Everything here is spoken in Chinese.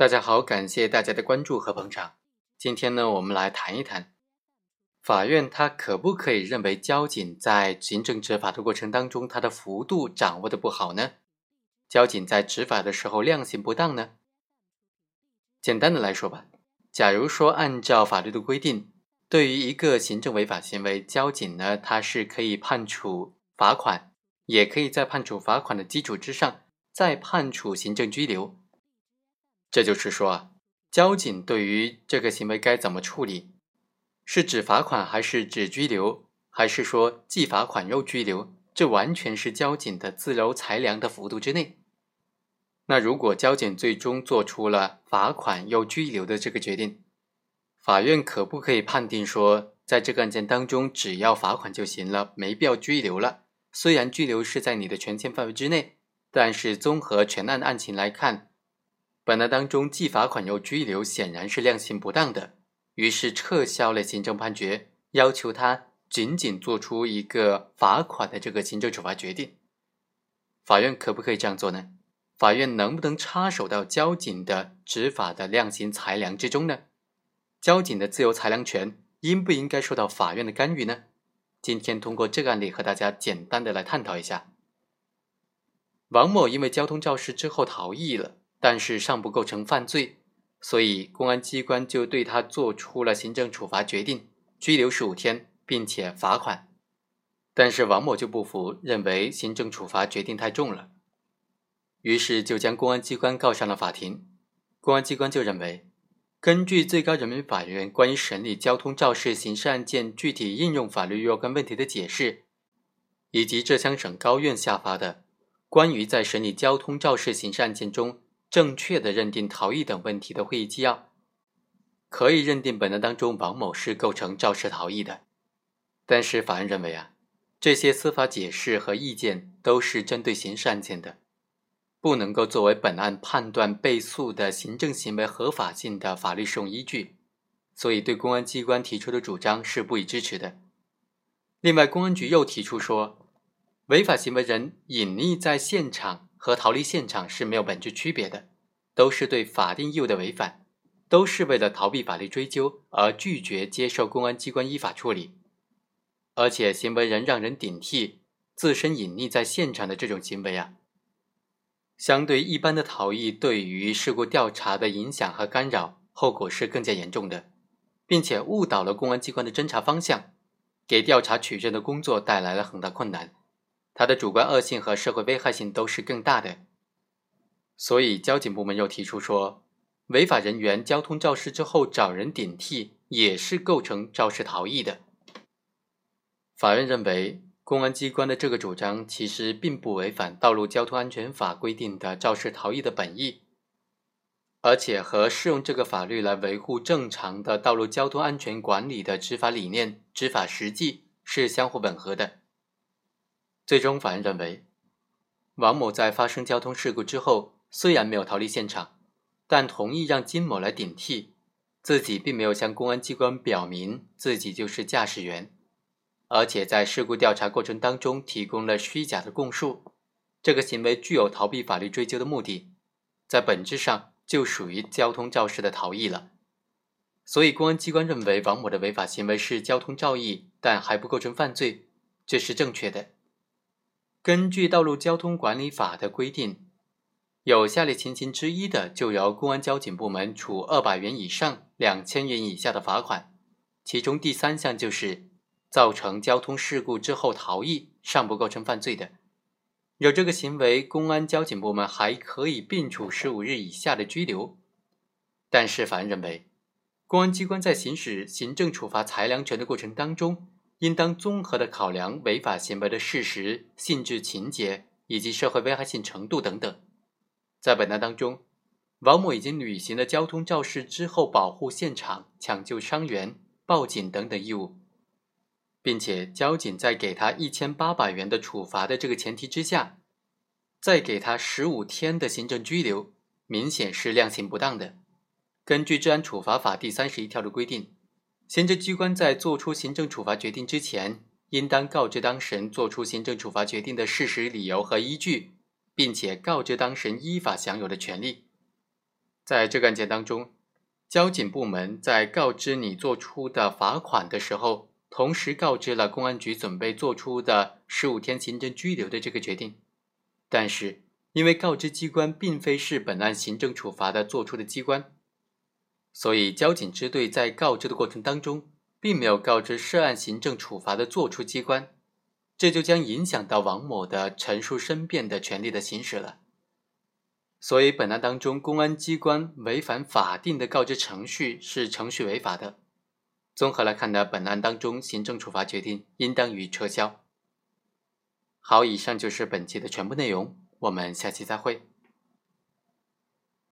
大家好，感谢大家的关注和捧场。今天呢，我们来谈一谈，法院它可不可以认为交警在行政执法的过程当中，它的幅度掌握的不好呢？交警在执法的时候量刑不当呢？简单的来说吧，假如说按照法律的规定，对于一个行政违法行为，交警呢，它是可以判处罚款，也可以在判处罚款的基础之上，再判处行政拘留。这就是说啊，交警对于这个行为该怎么处理，是指罚款还是指拘留，还是说既罚款又拘留，这完全是交警的自由裁量的幅度之内。那如果交警最终做出了罚款又拘留的这个决定，法院可不可以判定说，在这个案件当中只要罚款就行了，没必要拘留了？虽然拘留是在你的权限范围之内，但是综合全案案情来看，本案当中既罚款又拘留显然是量刑不当的，于是撤销了行政判决，要求他仅仅做出一个罚款的这个行政处罚决定。法院可不可以这样做呢？法院能不能插手到交警的执法的量刑裁量之中呢？交警的自由裁量权应不应该受到法院的干预呢？今天通过这个案例和大家简单的来探讨一下。王某因为交通肇事之后逃逸了，但是尚不构成犯罪，所以公安机关就对他做出了行政处罚决定，拘留15天，并且罚款。但是王某就不服，认为行政处罚决定太重了，于是就将公安机关告上了法庭。公安机关就认为，根据最高人民法院关于审理交通肇事刑事案件具体应用法律若干问题的解释，以及浙江省高院下发的关于在审理交通肇事刑事案件中正确的认定逃逸等问题的会议纪要，可以认定本案当中王某是构成肇事逃逸的。但是法院认为啊，这些司法解释和意见都是针对刑事案件的，不能够作为本案判断被诉的行政行为合法性的法律适用依据，所以对公安机关提出的主张是不予支持的。另外，公安局又提出说，违法行为人隐匿在现场和逃离现场是没有本质区别的，都是对法定义务的违反，都是为了逃避法律追究而拒绝接受公安机关依法处理。而且行为人让人顶替，自身隐匿在现场的这种行为啊，相对一般的逃逸对于事故调查的影响和干扰，后果是更加严重的，并且误导了公安机关的侦查方向，给调查取证的工作带来了很大困难，它的主观恶性和社会危害性都是更大的。所以交警部门又提出说，违法人员交通肇事之后找人顶替也是构成肇事逃逸的。法院认为，公安机关的这个主张其实并不违反道路交通安全法规定的肇事逃逸的本意，而且和适用这个法律来维护正常的道路交通安全管理的执法理念、执法实际是相互吻合的。最终法院认为，王某在发生交通事故之后虽然没有逃离现场，但同意让金某来顶替，自己并没有向公安机关表明自己就是驾驶员，而且在事故调查过程当中提供了虚假的供述，这个行为具有逃避法律追究的目的，在本质上就属于交通肇事的逃逸了。所以公安机关认为王某的违法行为是交通肇事，但还不构成犯罪，这是正确的。根据道路交通管理法的规定，有下列情形之一的，就由公安交警部门处200元以上2000元以下的罚款，其中第三项就是造成交通事故之后逃逸，尚不构成犯罪的，有这个行为公安交警部门还可以并处15日以下的拘留。但是法院认为，公安机关在行使行政处罚裁量权的过程当中，应当综合地考量违法行为的事实、性质、情节以及社会危害性程度等等。在本案当中，王某已经履行了交通肇事之后保护现场、抢救伤员、报警等等义务，并且交警在给他1800元的处罚的这个前提之下，再给他15天的行政拘留，明显是量刑不当的。根据《治安处罚法》第31条的规定，行政机关在做出行政处罚决定之前，应当告知当事人做出行政处罚决定的事实、理由和依据，并且告知当事人依法享有的权利。在这个案件当中，交警部门在告知你做出的罚款的时候，同时告知了公安局准备做出的15天行政拘留的这个决定。但是，因为告知机关并非是本案行政处罚的做出的机关，所以交警支队在告知的过程当中，并没有告知涉案行政处罚的做出机关，这就将影响到王某的陈述申辩的权利的行使了。所以本案当中，公安机关违反法定的告知程序是程序违法的。综合来看呢，本案当中行政处罚决定应当予以撤销。好，以上就是本期的全部内容，我们下期再会。